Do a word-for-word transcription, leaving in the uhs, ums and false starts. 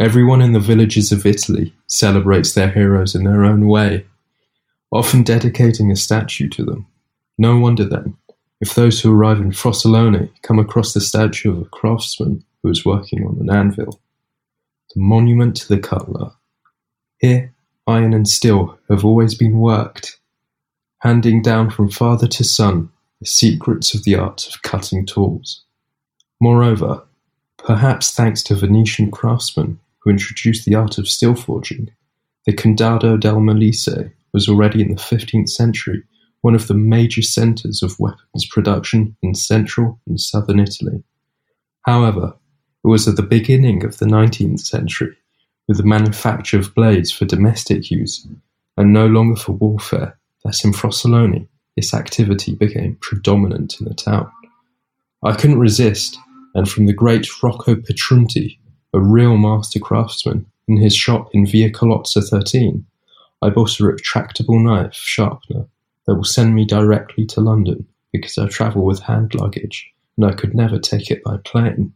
Everyone in the villages of Italy celebrates their heroes in their own way, often dedicating a statue to them. No wonder, then, if those who arrive in Frosolone come across the statue of a craftsman who is working on an anvil. The monument to the cutler. Here, iron and steel have always been worked, handing down from father to son the secrets of the art of cutting tools. Moreover, perhaps thanks to Venetian craftsmen who introduced the art of steel forging, the Contado del Molise was already in the fifteenth century one of the major centres of weapons production in central and southern Italy. However, it was at the beginning of the nineteenth century, with the manufacture of blades for domestic use, and no longer for warfare, that in Frosolone this activity became predominant in the town. I couldn't resist, and from the great Rocco Petrunti, a real master craftsman, in his shop in Via Colozza thirteen, I bought a retractable knife sharpener that will send me directly to London because I travel with hand luggage and I could never take it by plane.